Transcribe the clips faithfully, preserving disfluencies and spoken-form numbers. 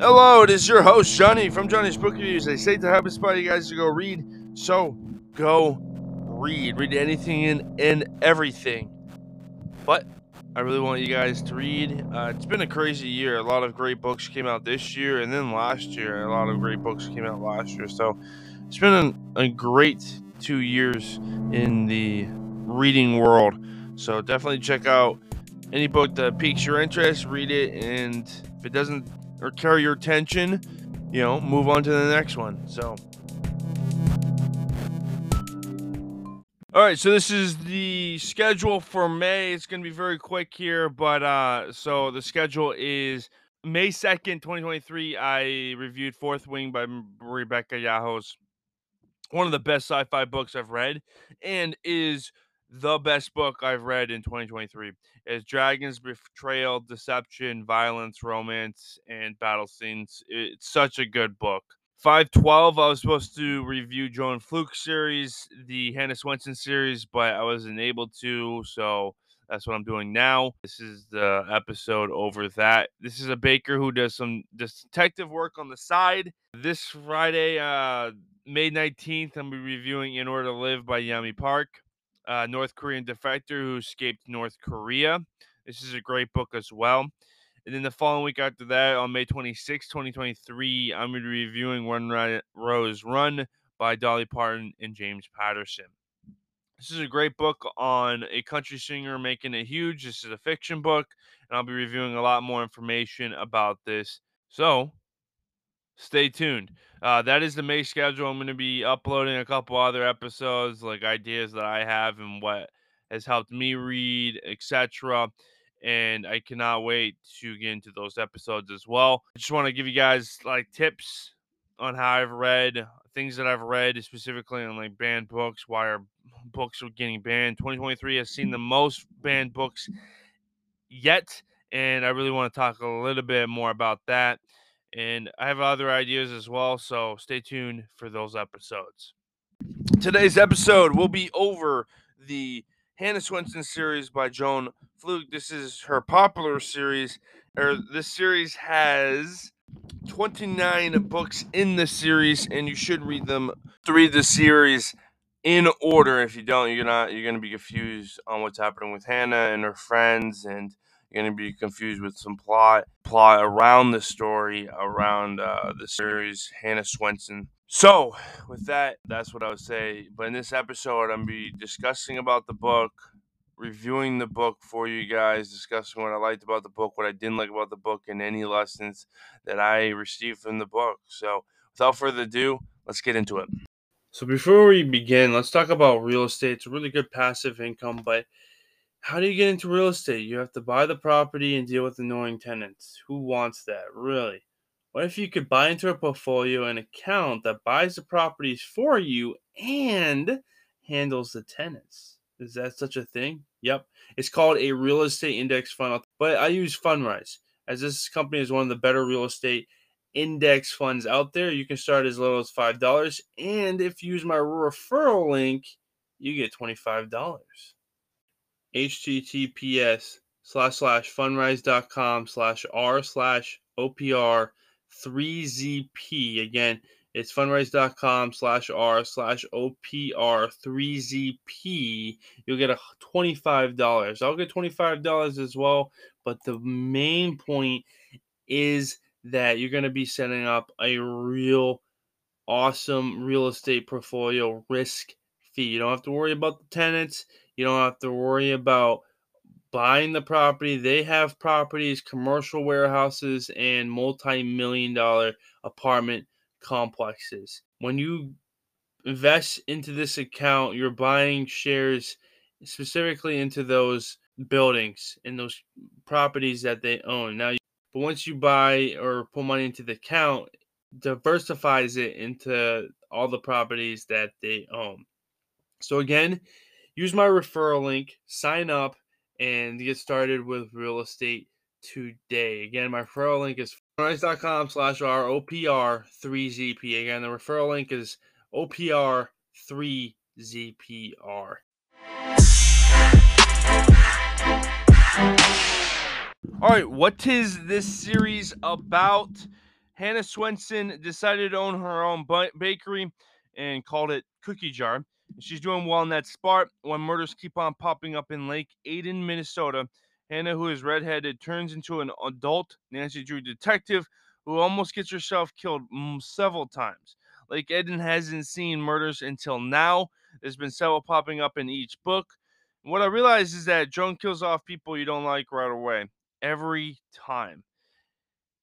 Hello, it is your host, Johnny, from Johnny's Book Reviews. I say to help inspire you guys to go read, so go read. Read anything and, and everything. But I really want you guys to read. Uh, it's been a crazy year. A lot of great books came out this year, and then last year, a lot of great books came out last year. So it's been an, a great two years in the reading world. So definitely check out any book that piques your interest, read it, and if it doesn't or carry your attention, you know, move on to the next one. So, all right, so this is the schedule for May. It's going to be very quick here, but uh, so the schedule is May second, twenty twenty-three. I reviewed Fourth Wing by Rebecca Yarros, one of the best sci-fi books I've read, and is the best book I've read in twenty twenty-three. Is dragons, betrayal, deception, violence, romance, and battle scenes. It's such a good book. five twelve, I was supposed to review Joanne Fluke series, the Hannah Swensen series, but I wasn't able to, so that's what I'm doing now. This is the episode over that. This is a baker who does some detective work on the side. This Friday, uh, May nineteenth, I'm going to be reviewing In Order to Live by Yami Park. Uh, North Korean defector who escaped North Korea. This is a great book as well. And then the following week after that, on May twenty-sixth, twenty twenty-three, I'm going to be reviewing Run Rose Run by Dolly Parton and James Patterson. This is a great book on a country singer making it huge. This is a fiction book, and I'll be reviewing a lot more information about this. So stay tuned. Uh, that is the May schedule. I'm going to be uploading a couple other episodes, like ideas that I have and what has helped me read, et cetera. And I cannot wait to get into those episodes as well. I just want to give you guys like tips on how I've read, things that I've read, specifically on like banned books, why our books are getting banned. twenty twenty-three has seen the most banned books yet, and I really want to talk a little bit more about that. And I have other ideas as well, so stay tuned for those episodes. Today's episode will be over the Hannah Swensen series by Joanne Fluke. This is her popular series. Or this series has twenty-nine books in the series, and you should read them to read the series in order. If you don't, you're not you're gonna be confused on what's happening with Hannah and her friends, and you're going to be confused with some plot plot around the story, around uh, the series, Hannah Swensen. So, with that, that's what I would say. But in this episode, I'm going to be discussing about the book, reviewing the book for you guys, discussing what I liked about the book, what I didn't like about the book, and any lessons that I received from the book. So, without further ado, let's get into it. So, before we begin, let's talk about real estate. It's a really good passive income, but how do you get into real estate? You have to buy the property and deal with annoying tenants. Who wants that, really? What if you could buy into a portfolio an account that buys the properties for you and handles the tenants? Is that such a thing? Yep. It's called a real estate index fund, but I use Fundrise, as this company is one of the better real estate index funds out there. You can start as little as five dollars, and if you use my referral link, you get twenty-five dollars. https slash slash fundrise.com slash r slash opr 3zp. Again, it's fundrise.com slash r slash opr 3zp. You'll get a twenty-five dollars. I'll get twenty-five dollars as well, but the main point is that you're going to be setting up a real awesome real estate portfolio risk fee. You don't have to worry about the tenants. You don't have to worry about buying the property. They have properties, commercial warehouses, and multi-million dollar apartment complexes. When you invest into this account, you're buying shares specifically into those buildings and those properties that they own. Now, but once you buy or put money into the account, diversifies it into all the properties that they own. So again, use my referral link, sign up, and get started with real estate today. Again, my referral link is fundrise.com slash R O P R three Z P. Again, the referral link is O P R three Z P R. All right, what is this series about? Hannah Swensen decided to own her own bakery and called it Cookie Jar. She's doing well in that spot when murders keep on popping up in Lake Eden, Minnesota. Hannah, who is redheaded, turns into an adult Nancy Drew detective who almost gets herself killed several times. Lake Eden hasn't seen murders until now. There's been several popping up in each book. What I realized is that Joan kills off people you don't like right away, every time.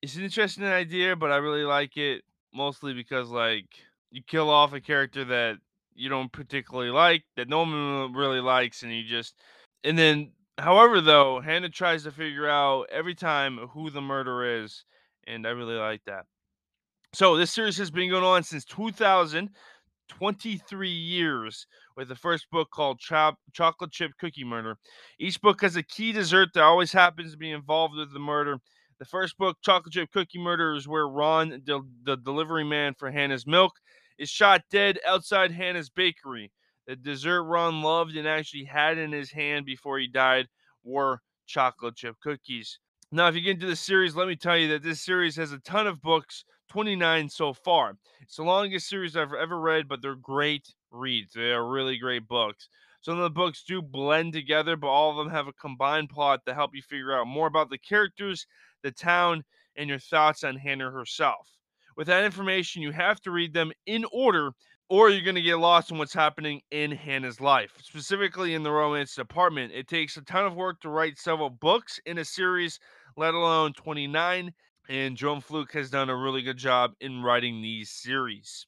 It's an interesting idea, but I really like it, mostly because, like, you kill off a character that you don't particularly like, that no one really likes, and you just... And then, however, though, Hannah tries to figure out every time who the murderer is, and I really like that. So this series has been going on since two thousand, twenty-three years, with the first book called Cho- Chocolate Chip Cookie Murder. Each book has a key dessert that always happens to be involved with the murder. The first book, Chocolate Chip Cookie Murder, is where Ron, de- the delivery man for Hannah's milk, is shot dead outside Hannah's bakery. The dessert Ron loved and actually had in his hand before he died were chocolate chip cookies. Now, if you get into this series, let me tell you that this series has a ton of books, twenty-nine so far. It's the longest series I've ever read, but they're great reads. They are really great books. Some of the books do blend together, but all of them have a combined plot to help you figure out more about the characters, the town, and your thoughts on Hannah herself. With that information, you have to read them in order, or you're going to get lost in what's happening in Hannah's life, specifically in the romance department. It takes a ton of work to write several books in a series, let alone twenty-nine, and Joanne Fluke has done a really good job in writing these series.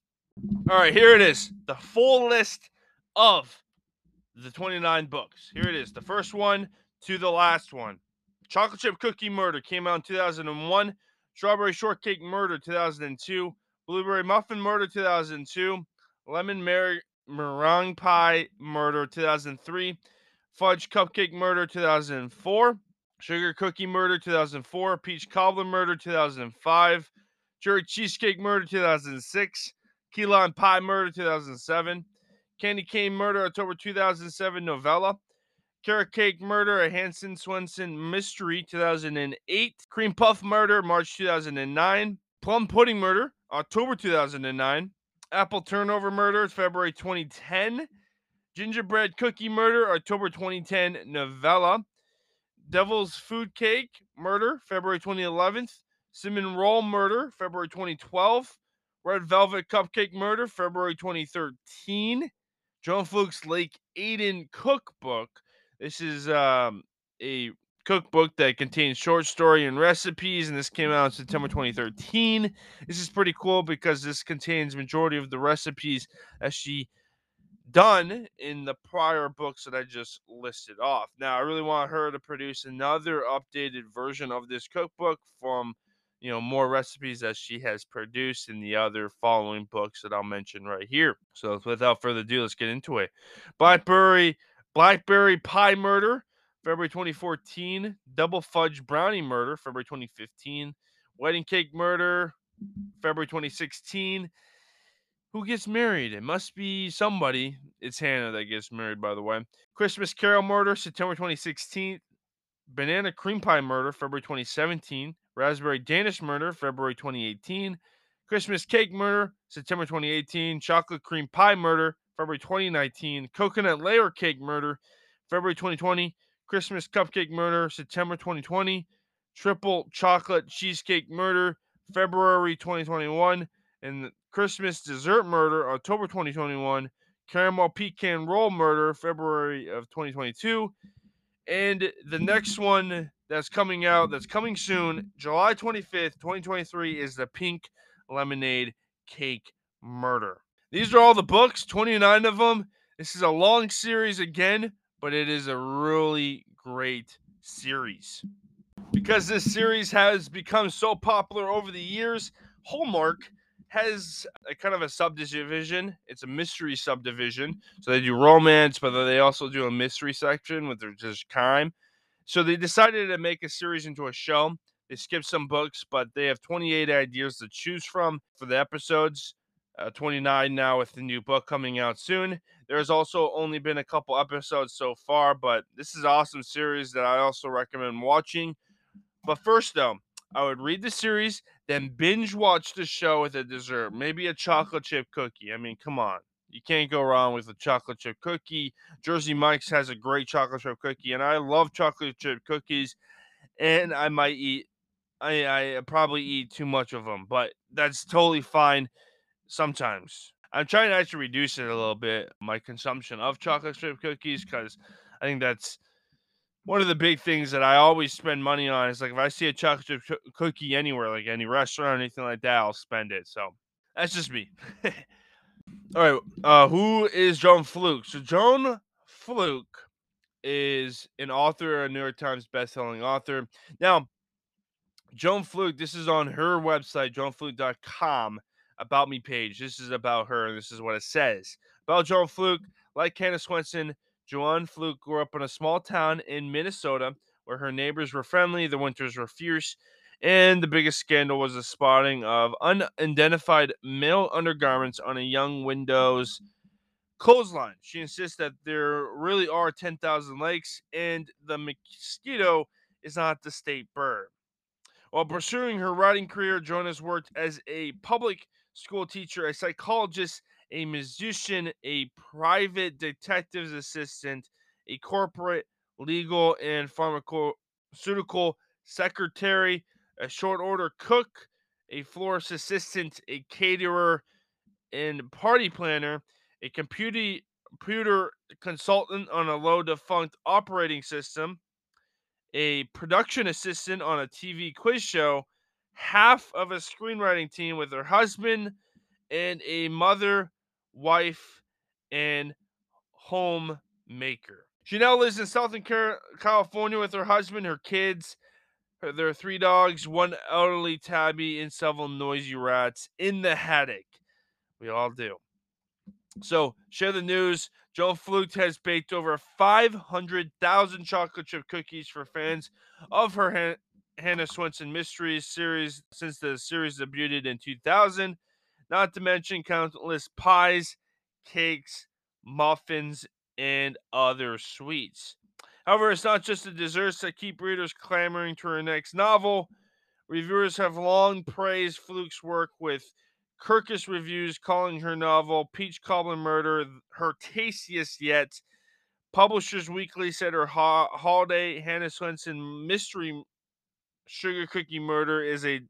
All right, here it is, the full list of the twenty-nine books. Here it is, the first one to the last one. Chocolate Chip Cookie Murder came out in two thousand one. Strawberry Shortcake Murder, two thousand two. Blueberry Muffin Murder, two thousand two. Lemon Meringue Pie Murder, two thousand three. Fudge Cupcake Murder, two thousand four. Sugar Cookie Murder, two thousand four. Peach Cobbler Murder, two thousand five. Cherry Cheesecake Murder, two thousand six. Key Lime Pie Murder, two thousand seven. Candy Cane Murder, October two thousand seven novella. Carrot Cake Murder, a Hanson Swensen mystery, two thousand eight. Cream Puff Murder, March two thousand nine. Plum Pudding Murder, October two thousand nine. Apple Turnover Murder, February twenty ten. Gingerbread Cookie Murder, October twenty ten novella. Devil's Food Cake Murder, February twenty eleven. Cinnamon Roll Murder, February twenty twelve. Red Velvet Cupcake Murder, February twenty thirteen. Joanne Fluke's Lake Eden Cookbook. This is um, a cookbook that contains short story and recipes, and this came out in September twenty thirteen. This is pretty cool because this contains majority of the recipes that she done in the prior books that I just listed off. Now, I really want her to produce another updated version of this cookbook from, you know, more recipes that she has produced in the other following books that I'll mention right here. So without further ado, let's get into it. Blackberry... Blackberry Pie Murder, February twenty fourteen. Double Fudge Brownie Murder, February twenty fifteen. Wedding Cake Murder, February twenty sixteen. Who gets married? It must be somebody. It's Hannah that gets married, by the way. Christmas Carol Murder, September twenty sixteen. Banana Cream Pie Murder, February twenty seventeen. Raspberry Danish Murder, February twenty eighteen. Christmas Cake Murder, September twenty eighteen. Chocolate Cream Pie Murder, February twenty nineteen, Coconut Layer Cake Murder, February twenty twenty, Christmas Cupcake Murder, September twenty twenty, Triple Chocolate Cheesecake Murder, February twenty twenty-one, and Christmas Dessert Murder, October twenty twenty-one, Caramel Pecan Roll Murder, February of twenty twenty-two, and the next one that's coming out, that's coming soon, July twenty-fifth, twenty twenty-three, is the Pink Lemonade Cake Murder. These are all the books, twenty-nine of them. This is a long series again, but it is a really great series. Because this series has become so popular over the years, Hallmark has a kind of a subdivision. It's a mystery subdivision. So they do romance, but they also do a mystery section with their just crime. So they decided to make a series into a show. They skipped some books, but they have twenty-eight ideas to choose from for the episodes. Uh, twenty-nine now with the new book coming out soon. There's also only been a couple episodes so far, but this is an awesome series that I also recommend watching. But first, though, I would read the series, then binge watch the show with a dessert. Maybe a chocolate chip cookie. I mean, come on. You can't go wrong with a chocolate chip cookie. Jersey Mike's has a great chocolate chip cookie, and I love chocolate chip cookies. And I might eat, I, I probably eat too much of them, but that's totally fine sometimes. I'm trying to actually reduce it a little bit, my consumption of chocolate chip cookies, because I think that's one of the big things that I always spend money on. Is like if I see a chocolate chip co- cookie anywhere, like any restaurant or anything like that, I'll spend it. So that's just me. All right. Uh, who is Joanne Fluke? So Joanne Fluke is an author, a New York Times bestselling author. Now, Joanne Fluke, this is on her website, joanne fluke dot com, about me page. This is about her, and this is what it says. About Joanne Fluke, like Hannah Swensen, Joanne Fluke grew up in a small town in Minnesota where her neighbors were friendly, the winters were fierce, and the biggest scandal was the spotting of unidentified male undergarments on a young window's clothesline. She insists that there really are ten thousand lakes, and the mosquito is not the state bird. While pursuing her writing career, Joanne has worked as a public school teacher, a psychologist, a musician, a private detective's assistant, a corporate, legal, and pharmaceutical secretary, a short order cook, a florist assistant, a caterer and party planner, a computer, computer consultant on a low-defunct operating system, a production assistant on a T V quiz show, half of a screenwriting team with her husband, and a mother, wife, and homemaker. She now lives in Southern California with her husband, her kids, her, their three dogs, one elderly tabby, and several noisy rats in the attic. We all do. So, share the news. Joanne Fluke has baked over five hundred thousand chocolate chip cookies for fans of her Han- Hannah Swensen Mysteries series since the series debuted in two thousand. Not to mention countless pies, cakes, muffins, and other sweets. However, it's not just the desserts that keep readers clamoring to her next novel. Reviewers have long praised Fluke's work, with Kirkus Reviews calling her novel Peach Cobbler Murder her tastiest yet. Publishers Weekly said her ho- holiday Hannah Swensen mystery Sugar Cookie Murder is a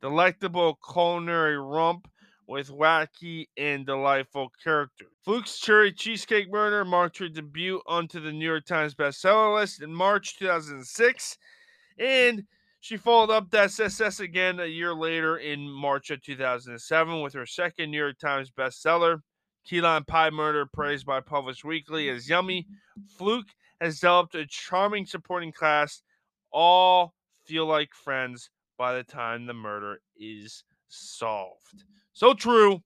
delectable culinary romp with wacky and delightful character. Fluke's Cherry Cheesecake Murder marked her debut onto the New York Times bestseller list in March two thousand six, and she followed up that success again a year later in March of two thousand seven with her second New York Times bestseller, Key Lime Pie Murder, praised by Publishers Weekly as yummy. Fluke has developed a charming supporting cast. All feel like friends by the time the murder is solved. So true.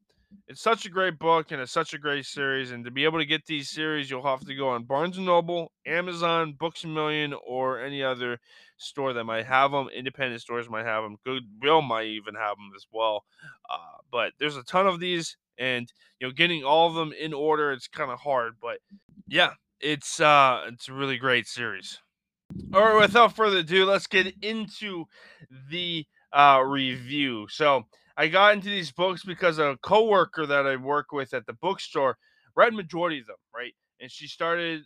It's such a great book, and it's such a great series. And to be able to get these series, you'll have to go on Barnes and Noble, Amazon, Books A Million, or any other store that might have them. Independent stores might have them. Goodwill might even have them as well. Uh, but there's a ton of these, and you know, getting all of them in order, it's kind of hard. But yeah, it's uh, it's a really great series. All right, without further ado, let's get into the uh, review. So I got into these books because a coworker that I work with at the bookstore read majority of them, right? And she started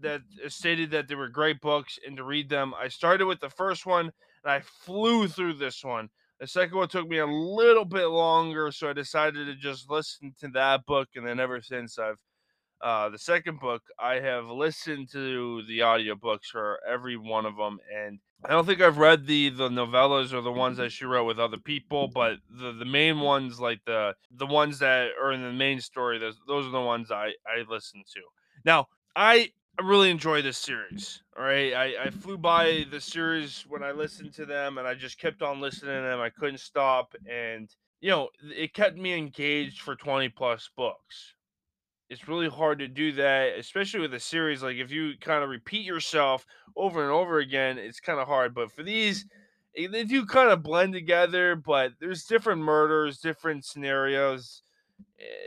that stated that they were great books and to read them. I started with the first one, and I flew through this one. The second one took me a little bit longer, so I decided to just listen to that book, and then ever since I've Uh, the second book, I have listened to the audiobooks for every one of them, and I don't think I've read the, the novellas or the ones that she wrote with other people, but the, the main ones, like the the ones that are in the main story, those, those are the ones I, I listen to. Now, I really enjoy this series, all right? I, I flew by the series when I listened to them, and I just kept on listening to them. I couldn't stop, and, you know, it kept me engaged for twenty-plus books. It's really hard to do that, especially with a series. Like, if you kind of repeat yourself over and over again, it's kind of hard. But for these, they do kind of blend together, but there's different murders, different scenarios.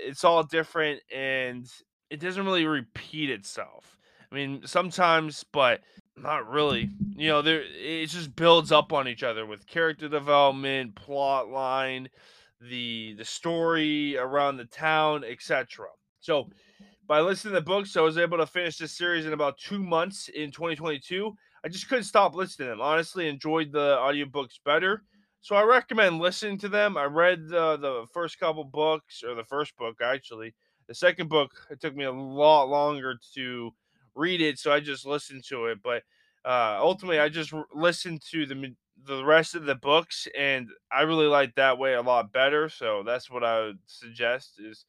It's all different, and it doesn't really repeat itself. I mean, sometimes, but Not really. You know, there it just builds up on each other with character development, plot line, the the story around the town, et cetera. So by listening to the books, I was able to finish this series in about two months in twenty twenty-two. I just couldn't stop listening to them. Honestly, enjoyed the audiobooks better. So I recommend listening to them. I read the, the first couple books, or the first book, actually. The second book, it took me a lot longer to read it, so I just listened to it. But uh, ultimately, I just listened to the, the rest of the books, and I really liked that way a lot better. So that's what I would suggest, is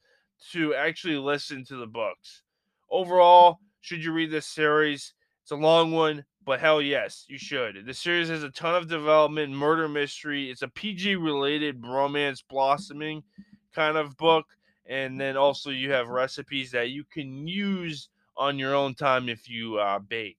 to actually listen to the books. Overall, should you read this series? It's a long one, but hell yes, you should. The series has a ton of development, murder mystery. It's a P G-related romance blossoming kind of book. And then also you have recipes that you can use on your own time if you uh, bake.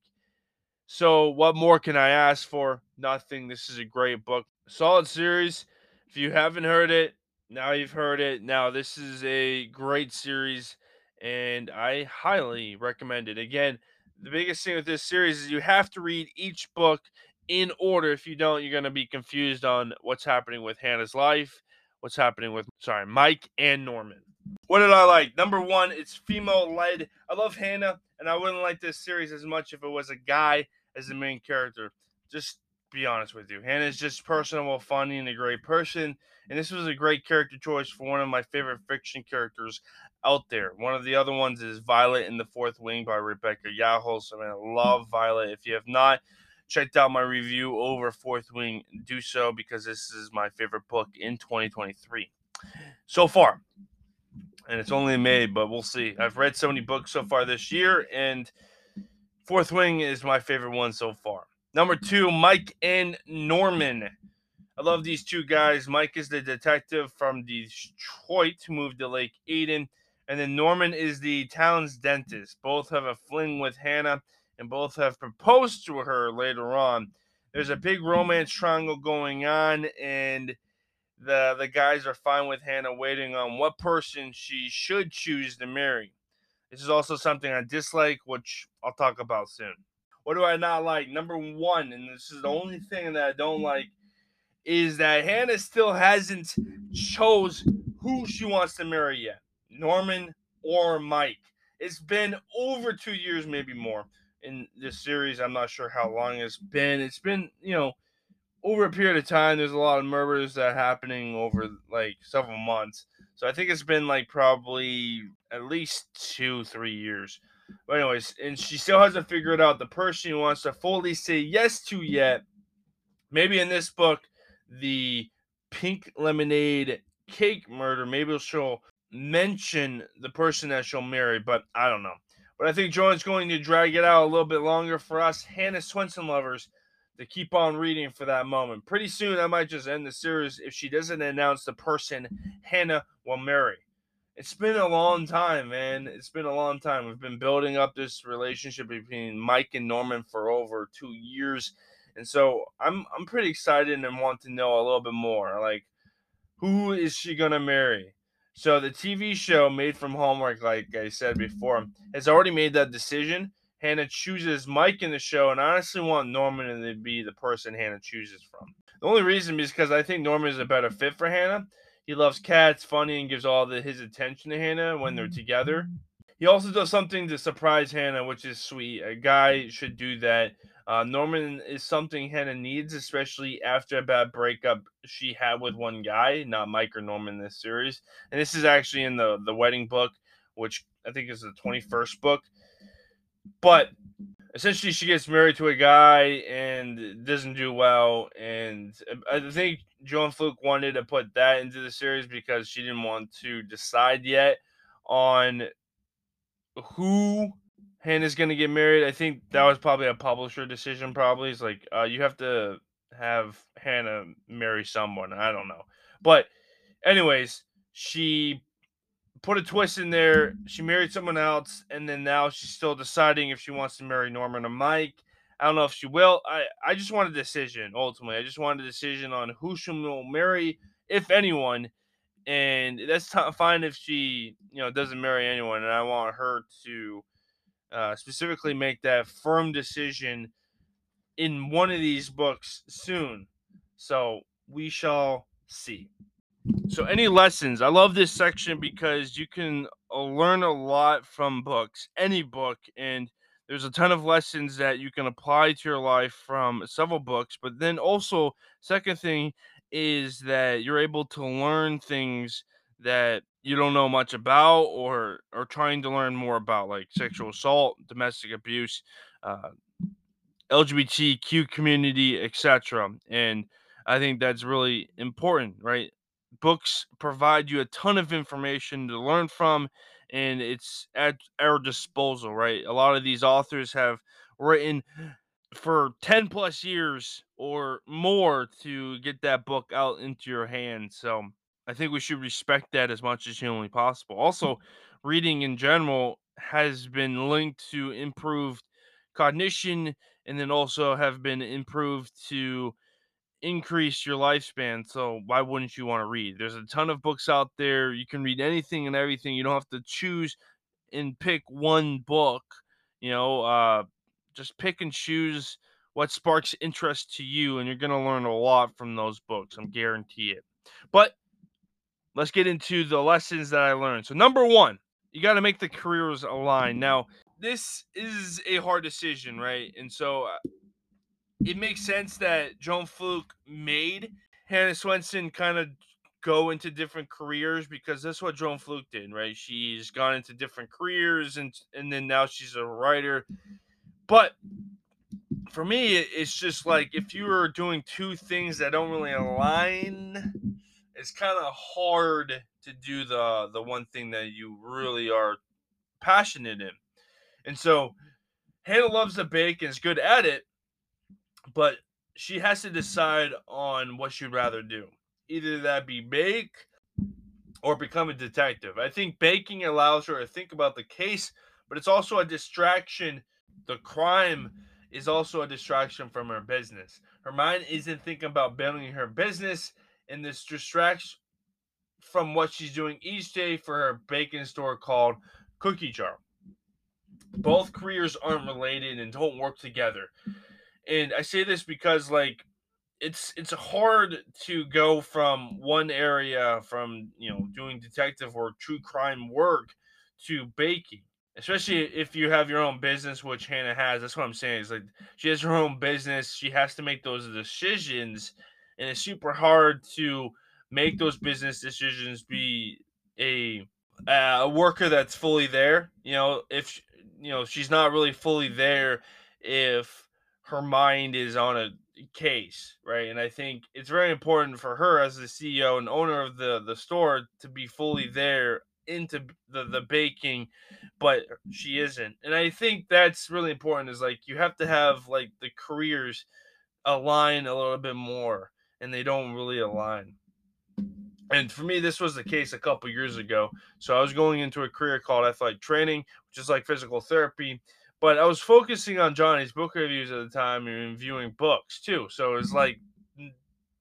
So what more can I ask for? Nothing. This is a great book. Solid series. If you haven't heard it, now you've heard it. Now this is a great series, and I highly recommend it. Again, the biggest thing with this series is you have to read each book in order. If you don't, you're going to be confused on what's happening with Hannah's life, what's happening with, sorry, Mike and Norman. What did I like? Number one, it's female-led. I love Hannah, and I wouldn't like this series as much if it was a guy as the main character. Just be honest with you. Hannah's just personable, funny, and a great person, and this was a great character choice for one of my favorite fiction characters out there. One of the other ones is Violet in the Fourth Wing by Rebecca Yarros. I mean, I love Violet. If you have not checked out my review over Fourth Wing, do so, because this is my favorite book in twenty twenty-three so far. And it's only May, but we'll see. I've read so many books so far this year, and Fourth Wing is my favorite one so far. Number two, Mike and Norman. I love these two guys. Mike is the detective from Detroit who moved to Lake Eden, and then Norman is the town's dentist. Both have a fling with Hannah, and both have proposed to her later on. There's a big romance triangle going on, and the the guys are fine with Hannah waiting on what person she should choose to marry. This is also something I dislike, which I'll talk about soon. What do I not like? Number one, and this is the only thing that I don't like, is that Hannah still hasn't chose who she wants to marry yet, Norman or Mike. It's been over two years, maybe more, in this series. I'm not sure how long it's been. It's been, you know, over a period of time. There's a lot of murders that are happening over, like, several months. So I think it's been, like, probably at least two, three years. But anyways, and she still hasn't figured out the person she wants to fully say yes to yet. Maybe in this book, the Pink Lemonade Cake Murder, maybe she'll mention the person that she'll marry, but I don't know. But I think Joanne's going to drag it out a little bit longer for us Hannah Swensen lovers to keep on reading for that moment. Pretty soon, I might just end the series if she doesn't announce the person Hannah will marry. It's been a long time, man. It's been a long time. We've been building up this relationship between Mike and Norman for over two years. And so I'm I'm pretty excited and want to know a little bit more. Like, who is she going to marry? So the T V show Made from Hallmark, like I said before, has already made that decision. Hannah chooses Mike in the show, and I honestly want Norman to be the person Hannah chooses from. The only reason is because I think Norman is a better fit for Hannah. He loves cats, funny, and gives all the, his attention to Hannah when they're together. He also does something to surprise Hannah, which is sweet. A guy should do that. Uh, Norman is something Hannah needs, especially after a bad breakup she had with one guy, not Mike or Norman in this series. And this is actually in the, the wedding book, which I think is the twenty-first book. But essentially, she gets married to a guy and doesn't do well. And I think Joanne Fluke wanted to put that into the series because she didn't want to decide yet on who Hannah's going to get married. I think that was probably a publisher decision, probably. It's like, uh, you have to have Hannah marry someone. I don't know. But anyways, she put a twist in there. She married someone else, and then now she's still deciding if she wants to marry Norman or Mike. I don't know if she will. I, I just want a decision, ultimately. I just want a decision on who she will marry, if anyone. And that's t- fine if she, you know, doesn't marry anyone. And I want her to uh, specifically make that firm decision in one of these books soon. So we shall see. So any lessons? I love this section because you can learn a lot from books, any book, and there's a ton of lessons that you can apply to your life from several books. But then also, second thing is that you're able to learn things that you don't know much about or are trying to learn more about, like sexual assault, domestic abuse, uh, L G B T Q community, et cetera. And I think that's really important, right? Books provide you a ton of information to learn from, and it's at our disposal, right? A lot of these authors have written for ten plus years or more to get that book out into your hands. So I think we should respect that as much as humanly possible. Also, reading in general has been linked to improved cognition, and then also have been improved to increase your lifespan. So why wouldn't you want to read? There's a ton of books out there. You can read anything and everything. You don't have to choose and pick one book. You know, uh, just pick and choose what sparks interest to you, and you're going to learn a lot from those books. I'm guarantee it. But let's get into the lessons that I learned. So number one, you got to make the careers align. Now, this is a hard decision, right? And so it makes sense that Joanne Fluke made Hannah Swensen kind of go into different careers, because that's what Joanne Fluke did, right? She's gone into different careers, and and then now she's a writer. But for me, it's just like if you are doing two things that don't really align, it's kind of hard to do the the one thing that you really are passionate in. And so Hannah loves to bake and is good at it, but she has to decide on what she'd rather do. Either that be bake or become a detective. I think baking allows her to think about the case, but it's also a distraction. The crime is also a distraction from her business. Her mind isn't thinking about building her business, and this distracts from what she's doing each day for her baking store called Cookie Jar. Both careers aren't related and don't work together. And I say this because, like, it's it's hard to go from one area, from, you know, doing detective or true crime work, to baking, especially if you have your own business, which Hannah has. That's what I'm saying. It's like she has her own business. She has to make those decisions, and it's super hard to make those business decisions, be a a worker that's fully there. You know, if, you know, she's not really fully there if her mind is on a case, right? And I think it's very important for her as the C E O and owner of the, the store to be fully there into the, the baking, but she isn't. And I think that's really important, is like you have to have like the careers align a little bit more, and they don't really align. And for me, this was the case a couple years ago. So I was going into a career called athletic training, which is like physical therapy. But I was focusing on Johnny's book reviews at the time and reviewing books too. So it's like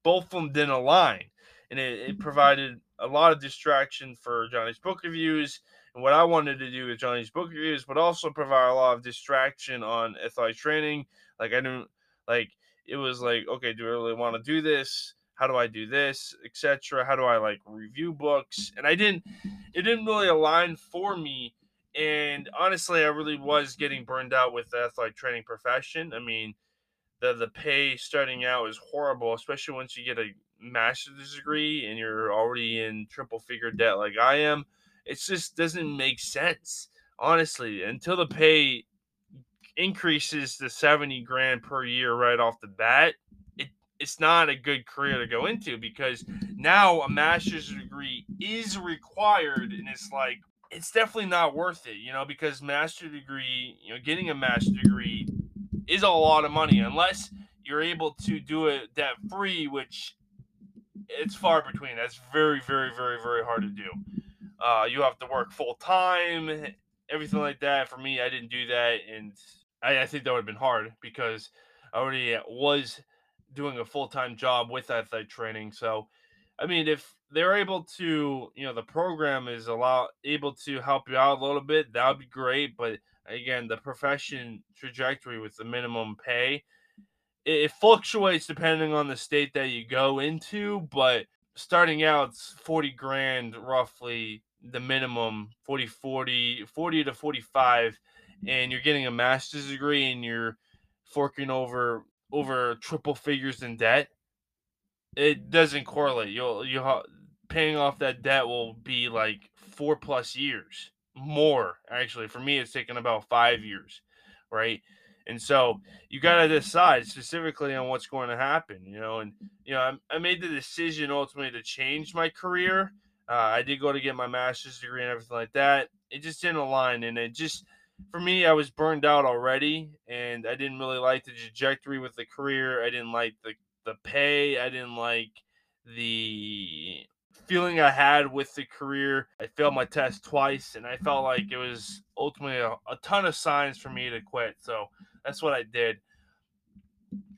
both of them didn't align. And it, it provided a lot of distraction for Johnny's book reviews and what I wanted to do with Johnny's book reviews, but also provide a lot of distraction on athletic training. Like I didn't, like it was like, okay, do I really want to do this? How do I do this, et cetera? How do I like review books? And I didn't, it didn't really align for me. And honestly, I really was getting burned out with the athletic training profession. I mean, the the pay starting out is horrible, especially once you get a master's degree and you're already in triple figure debt like I am. It just doesn't make sense, honestly, until the pay increases to seventy grand per year right off the bat. It, it's not a good career to go into, because now a master's degree is required, and it's like, it's definitely not worth it, you know, because master degree, you know, getting a master degree is a lot of money, unless you're able to do it debt free, which it's far between. That's very, very, very, very hard to do. Uh, you have to work full time, everything like that. For me, I didn't do that. And I, I think that would have been hard, because I already was doing a full time job with athletic training. So, I mean, if they're able to, you know, the program is allow, able to help you out a little bit, that would be great. But again, the profession trajectory with the minimum pay it fluctuates depending on the state that you go into, but starting out, it's forty grand roughly the minimum, forty, forty, forty to forty-five, and you're getting a master's degree and you're forking over over triple figures in debt. It doesn't correlate. You'll you paying off that debt will be like four plus years more. Actually, for me, it's taken about five years, right? And so you got to decide specifically on what's going to happen, you know. And, you know, I, I made the decision ultimately to change my career. Uh, I did go to get my master's degree and everything like that. It just didn't align. And it just, for me, I was burned out already. And I didn't really like the trajectory with the career. I didn't like the, the pay. I didn't like the feeling I had with the career. I failed my test twice. And I felt like it was ultimately a, a ton of signs for me to quit. So that's what I did.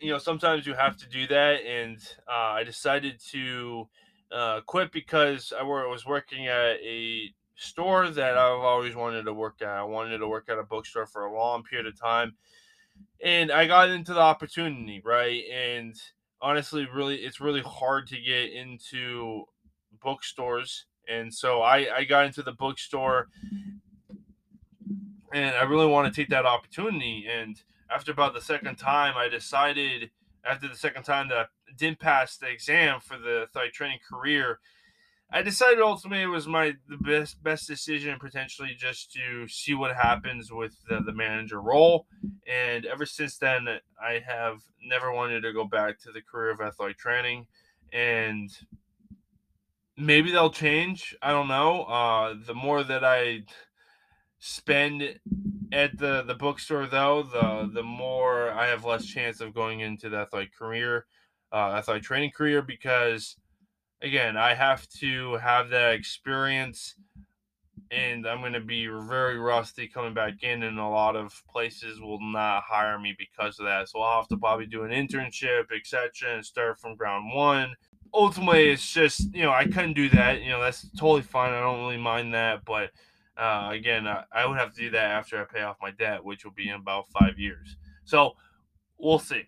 You know, sometimes you have to do that. And uh, I decided to uh, quit because I was working at a store that I've always wanted to work at. I wanted to work at a bookstore for a long period of time. And I got into the opportunity, right? And honestly, really, it's really hard to get into bookstores. And so I, I got into the bookstore and I really want to take that opportunity. And after about the second time, I decided after the second time that I didn't pass the exam for the athletic training career, I decided ultimately it was my the best best decision potentially just to see what happens with the, the manager role. And ever since then, I have never wanted to go back to the career of athletic training. And maybe they'll change. I don't know. Uh, the more that I spend at the, the bookstore, though, the the more I have less chance of going into the athletic career, uh, athletic training career, because again, I have to have that experience, and I'm going to be very rusty coming back in, and a lot of places will not hire me because of that. So I'll have to probably do an internship, et cetera, and start from ground one. Ultimately, it's just, you know, I couldn't do that. You know, that's totally fine. I don't really mind that. But uh, again, I, I would have to do that after I pay off my debt, which will be in about five years. So we'll see.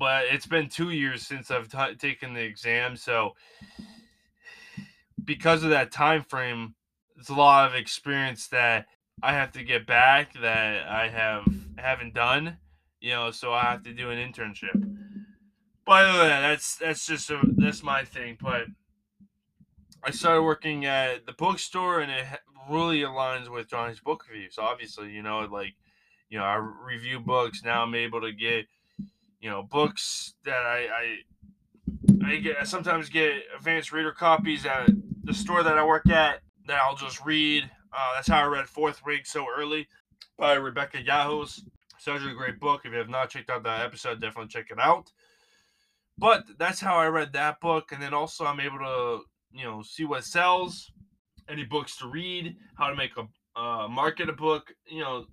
But it's been two years since I've t- taken the exam. So because of that time frame, it's a lot of experience that I have to get back that I have, haven't done, you know, so I have to do an internship. By the way, that's, that's just a, that's my thing. But I started working at the bookstore, and it really aligns with Johnny's book reviews. Obviously, you know, like, you know, I review books. Now I'm able to get, you know, books that I, I, I get, I sometimes get advanced reader copies at the store that I work at that I'll just read. Uh, that's how I read Fourth Wing So Early by Rebecca Yarros. Such a great book. If you have not checked out that episode, definitely check it out. But that's how I read that book. And then also I'm able to, you know, see what sells, any books to read, how to make a uh, market a book, you know.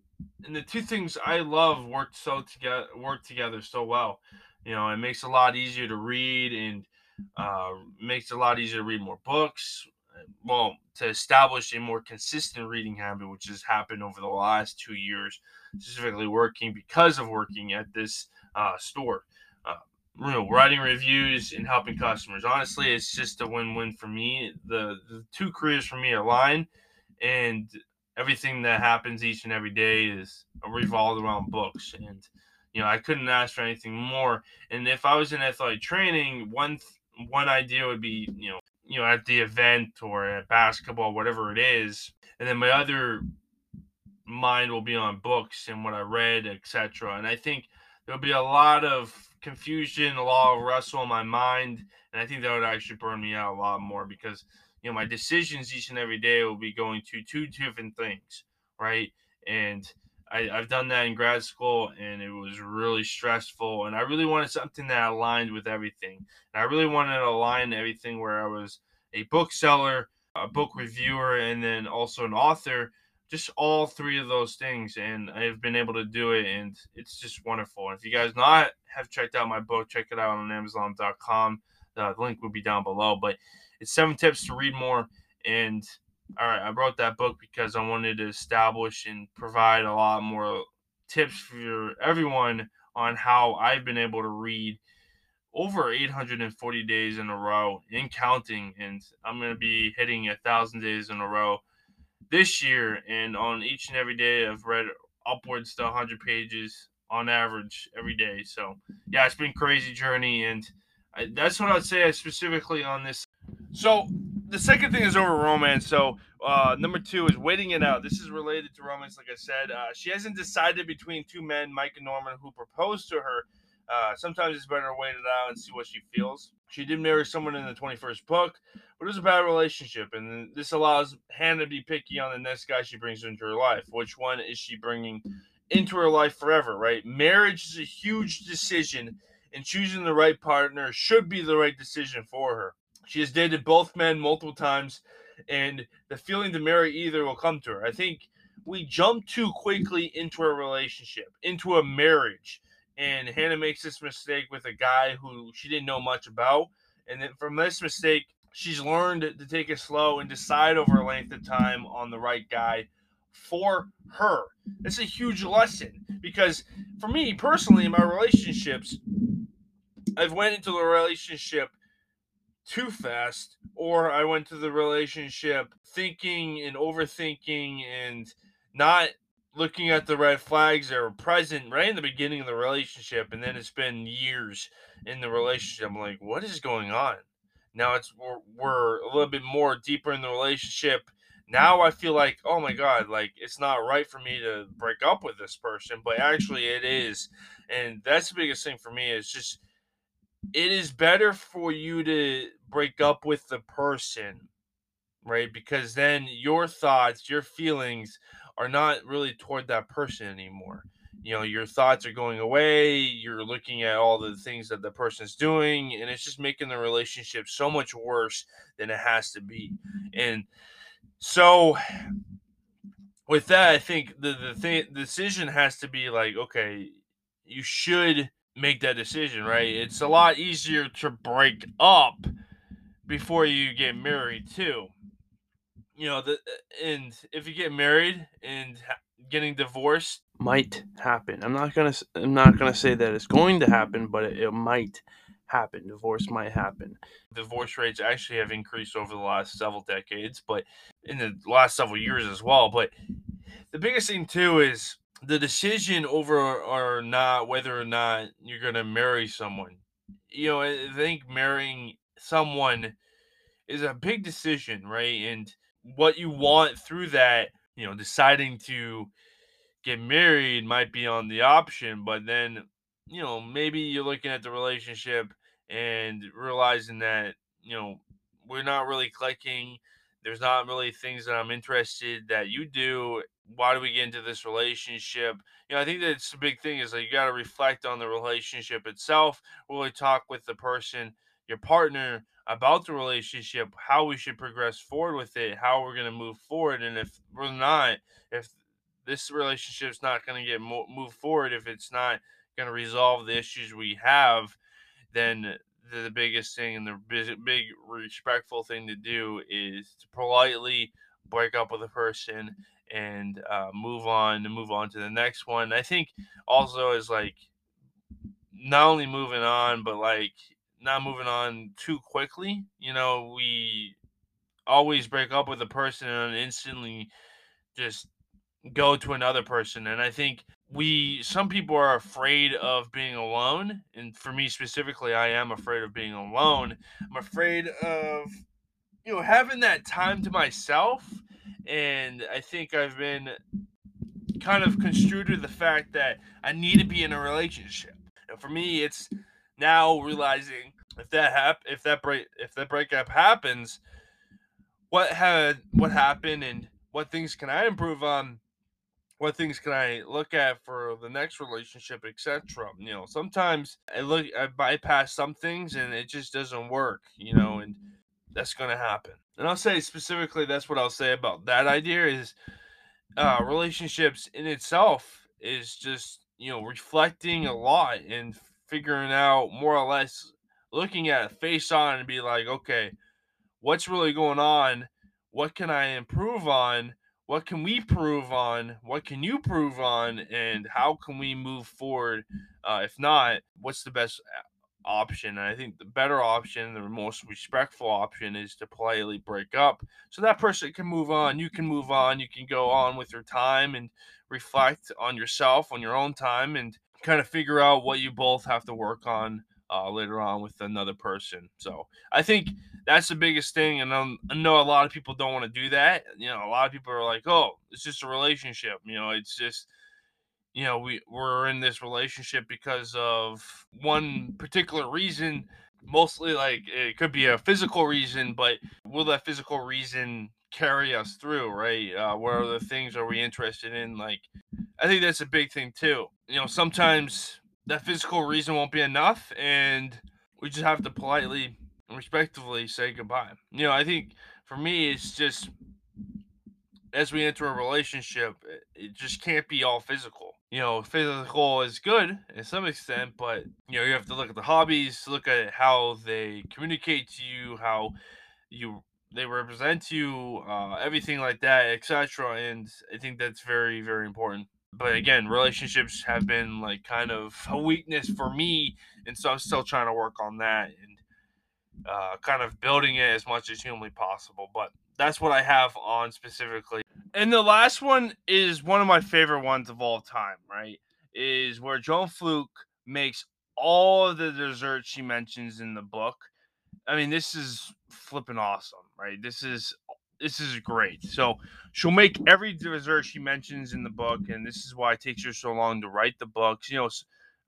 And the two things I love work so together, work together so well. You know, it makes it a lot easier to read, and uh, makes it a lot easier to read more books. Well, to establish a more consistent reading habit, which has happened over the last two years, specifically working because of working at this uh, store, uh, you know, writing reviews and helping customers. Honestly, it's just a win-win for me. The, the two careers for me align, and everything that happens each and every day is revolved around books. And, you know, I couldn't ask for anything more. And if I was in athletic training, one th- one idea would be, you know, you know, at the event or at basketball, whatever it is. And then my other mind will be on books and what I read, et cetera. And I think there'll be a lot of confusion, a lot of wrestle in my mind. And I think that would actually burn me out a lot more, because you know, my decisions each and every day will be going to two different things, right? And I, I've done that in grad school, and it was really stressful. And I really wanted something that aligned with everything. And I really wanted to align everything where I was a bookseller, a book reviewer, and then also an author, just all three of those things. And I've been able to do it, and it's just wonderful. If you guys not have checked out my book, check it out on amazon dot com. The link will be down below, but it's seven tips to read more. And all right, I wrote that book because I wanted to establish and provide a lot more tips for everyone on how I've been able to read over eight hundred forty days in a row and counting, and I'm going to be hitting a thousand days in a row this year, and on each and every day I've read upwards to one hundred pages on average every day. So yeah, it's been a crazy journey, and I, that's what I'd say specifically on this. So the second thing is over romance. So uh, number two is waiting it out. This is related to romance, like I said. Uh, she hasn't decided between two men, Mike and Norman, who proposed to her. Uh, sometimes it's better to wait it out and see what she feels. She did marry someone in the twenty-first book, but it was a bad relationship. And this allows Hannah to be picky on the next guy she brings into her life. Which one is she bringing into her life forever, right? Marriage is a huge decision, and choosing the right partner should be the right decision for her. She has dated both men multiple times, and the feeling to marry either will come to her. I think we jump too quickly into a relationship, into a marriage, and Hannah makes this mistake with a guy who she didn't know much about. And then from this mistake, she's learned to take it slow and decide over a length of time on the right guy for her. That's a huge lesson, because for me personally, in my relationships, I've went into the relationship too fast, or I went to the relationship thinking and overthinking and not looking at the red flags that were present right in the beginning of the relationship, and then it's been years in the relationship. I'm like, what is going on? Now it's we're, we're a little bit more deeper in the relationship. Now I feel like, oh my God, like it's not right for me to break up with this person, but actually it is. And that's the biggest thing for me, is just it is better for you to break up with the person, right? Because then your thoughts, your feelings are not really toward that person anymore. You know, your thoughts are going away. You're looking at all the things that the person's doing, and it's just making the relationship so much worse than it has to be. And so with that, I think the, the, th- the decision has to be like, okay, you should make that decision, right? It's a lot easier to break up before you get married too. You know, the, and if you get married and ha- getting divorced might happen. I'm not going to I'm not going to say that it's going to happen, but it, it might happen. Divorce might happen. Divorce rates actually have increased over the last several decades, but in the last several years as well. But the biggest thing too is the decision over or not, whether or not you're going to marry someone. You know, I think marrying someone is a big decision, right? And what you want through that, you know, deciding to get married might be on the option, but then, you know, maybe you're looking at the relationship and realizing that, you know, we're not really clicking. There's not really things that I'm interested that you do. Why do we get into this relationship? You know, I think that's the big thing, is like you got to reflect on the relationship itself, really talk with the person, your partner, about the relationship, how we should progress forward with it, how we're going to move forward. And if we're not, if this relationship's not going to get mo- moved forward, if it's not going to resolve the issues we have, then the, the biggest thing and the big, big respectful thing to do is to politely break up with a person and uh, move on and move on to the next one. I think also is like not only moving on, but like, not moving on too quickly. You know, we always break up with a person and instantly just go to another person. And I think we, some people are afraid of being alone. And for me specifically, I am afraid of being alone. I'm afraid of, you know, having that time to myself. And I think I've been kind of construed to the fact that I need to be in a relationship. And for me, it's now realizing if that hap- if that break if that breakup happens, what had what happened and what things can I improve on, what things can I look at for the next relationship, et cetera. You know, sometimes I look I bypass some things and it just doesn't work. You know, and that's gonna happen. And I'll say specifically, that's what I'll say about that idea is uh, relationships in itself is just, you know, reflecting a lot and figuring out, more or less looking at it face on and be like, okay, what's really going on? What can I improve on? what can we prove on? What can you prove on? And how can we move forward? Uh, if not, what's the best option? And I think the better option, the most respectful option, is to politely break up so that person can move on. You can move on. You can go on with your time and reflect on yourself, on your own time, and kind of figure out what you both have to work on uh, later on with another person. So I think that's the biggest thing. And I'm, I know a lot of people don't want to do that. You know, a lot of people are like, oh, it's just a relationship. You know, it's just, you know, we, we're in this relationship because of one particular reason. Mostly, like, it could be a physical reason, but will that physical reason carry us through, right? Uh, what other things are we interested in? Like, I think that's a big thing too. You know, sometimes that physical reason won't be enough, and we just have to politely, respectfully say goodbye. You know, I think for me, it's just as we enter a relationship, it just can't be all physical. You know, physical is good to some extent, but, you know, you have to look at the hobbies, look at how they communicate to you, how you they represent you, uh, everything like that, et cetera. And I think that's very, very important. But again, relationships have been like kind of a weakness for me, and so I'm still trying to work on that and uh, kind of building it as much as humanly possible. But that's what I have on specifically. And the last one is one of my favorite ones of all time, right? Is where Joanne Fluke makes all the desserts she mentions in the book. I mean, this is flipping awesome, right? This is this is great. So she'll make every dessert she mentions in the book, and this is why it takes her so long to write the books. You know,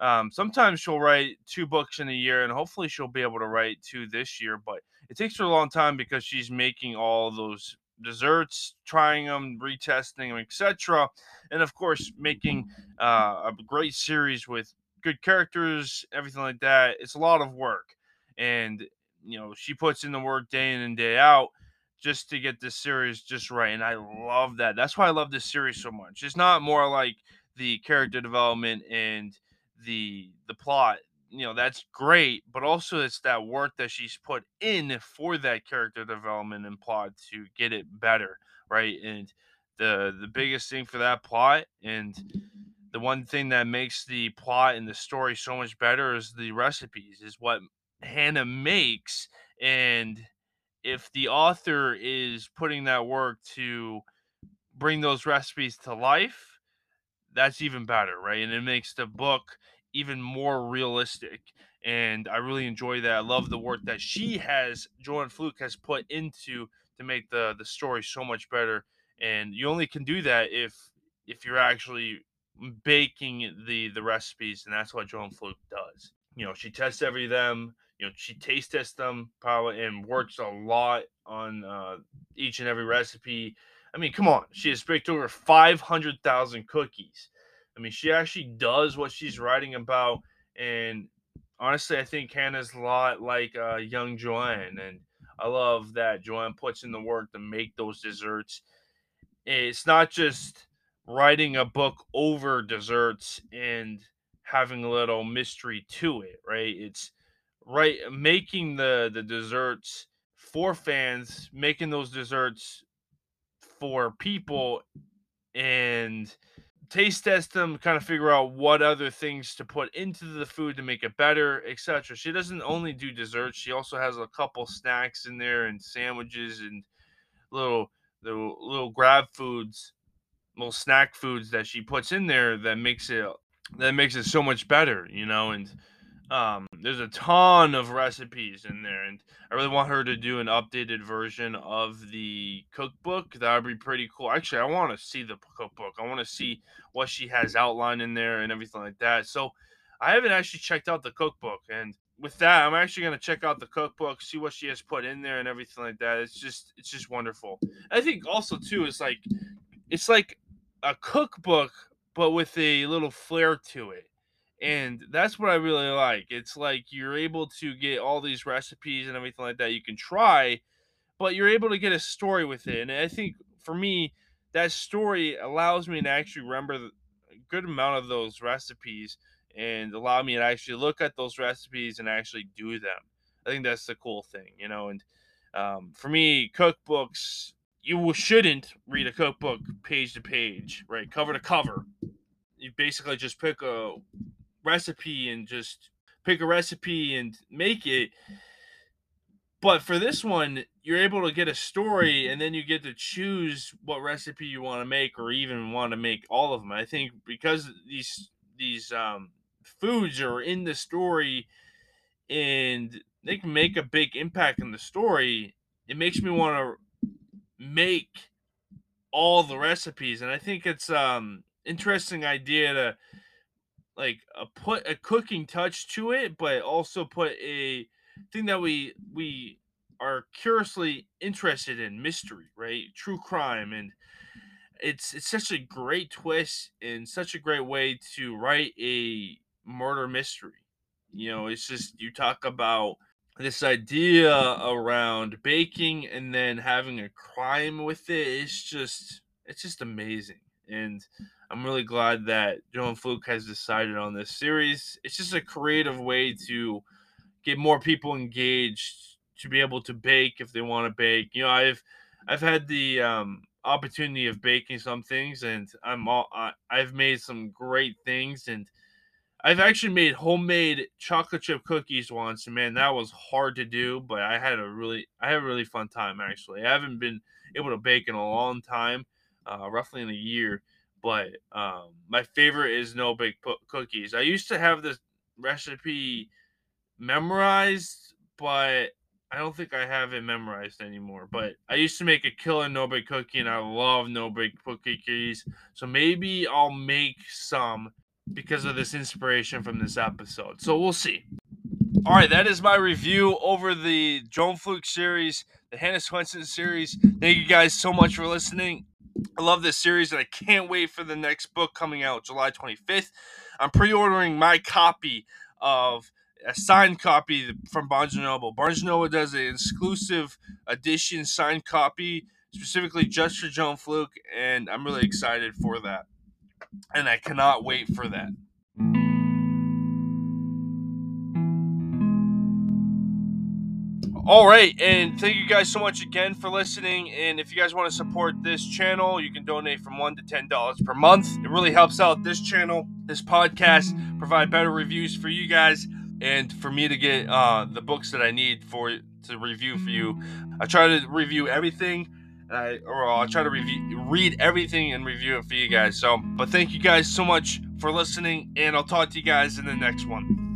um, sometimes she'll write two books in a year, and hopefully she'll be able to write two this year. But it takes her a long time because she's making all those desserts, trying them, retesting them, et cetera. And of course, making uh, a great series with good characters, everything like that. It's a lot of work, and you know, she puts in the work day in and day out just to get this series just right. And I love that. That's why I love this series so much. It's not more like the character development and the the plot. You know, that's great. But also it's that work that she's put in for that character development and plot to get it better, right? And the the biggest thing for that plot, and the one thing that makes the plot and the story so much better, is the recipes, is what Hannah makes. And if the author is putting that work to bring those recipes to life, that's even better, right? And it makes the book even more realistic, and I really enjoy that. I love the work that she has, Joanne Fluke has put into to make the the story so much better. And you only can do that if if you're actually baking the the recipes, and that's what Joanne Fluke does. You know, she tests every them. You know, she taste tests them probably, and works a lot on uh, each and every recipe. I mean, come on. She has baked over five hundred thousand cookies. I mean, she actually does what she's writing about. And honestly, I think Hannah's a lot like uh, young Joanne. And I love that Joanne puts in the work to make those desserts. It's not just writing a book over desserts and having a little mystery to it, right? It's right making the the desserts for fans, making those desserts for people, and taste test them, kind of figure out what other things to put into the food to make it better, et cetera. She doesn't only do desserts; she also has a couple snacks in there, and sandwiches, and little little little grab foods, little snack foods that she puts in there that makes it that makes it so much better, you know. And um, there's a ton of recipes in there, and I really want her to do an updated version of the cookbook. That would be pretty cool. Actually, I want to see the cookbook. I want to see what she has outlined in there and everything like that. So I haven't actually checked out the cookbook, and with that, I'm actually going to check out the cookbook, see what she has put in there and everything like that. It's just, it's just wonderful. I think also too, it's like, it's like a cookbook, but with a little flair to it. And that's what I really like. It's like you're able to get all these recipes and everything like that you can try, but you're able to get a story with it. And I think for me, that story allows me to actually remember a good amount of those recipes, and allow me to actually look at those recipes and actually do them. I think that's the cool thing, you know. And um, for me, cookbooks, you shouldn't read a cookbook page to page, right? Cover to cover. You basically just pick a recipe and just pick a recipe and make it. But for this one, you're able to get a story, and then you get to choose what recipe you want to make, or even want to make all of them. I think because these these um, foods are in the story, and they can make a big impact in the story, it makes me want to make all the recipes. And I think it's um interesting idea to like a, put a cooking touch to it, but also put a thing that we we are curiously interested in, mystery, right? True crime. And it's it's such a great twist and such a great way to write a murder mystery. You know, it's just, you talk about this idea around baking and then having a crime with it. It's just it's just amazing. And I'm really glad that Joanne Fluke has decided on this series. It's just a creative way to get more people engaged, to be able to bake if they want to bake. You know, I've I've had the um, opportunity of baking some things, and I'm all I, I've made some great things, and I've actually made homemade chocolate chip cookies once, and man, that was hard to do, but I had a really I had a really fun time actually. I haven't been able to bake in a long time, uh, roughly in a year, but um, my favorite is no bake cookies. I used to have this recipe memorized, but I don't think I have it memorized anymore. But I used to make a killer no bake cookie, and I love no bake cookies. So maybe I'll make some because of this inspiration from this episode. So we'll see. All right, that is my review over the Joanne Fluke series, the Hannah Swensen series. Thank you guys so much for listening. I love this series, and I can't wait for the next book coming out July twenty-fifth. I'm pre-ordering my copy of a signed copy from Barnes and Noble. Barnes and Noble does an exclusive edition signed copy specifically just for Joanne Fluke, and I'm really excited for that. And I cannot wait for that. All right, and thank you guys so much again for listening. And if you guys want to support this channel, you can donate from one dollar to ten dollars per month. It really helps out this channel, this podcast, provide better reviews for you guys, and for me to get uh, the books that I need for to review for you. I try to review everything, and I, or I try to review, read everything and review it for you guys. So, but thank you guys so much for listening, and I'll talk to you guys in the next one.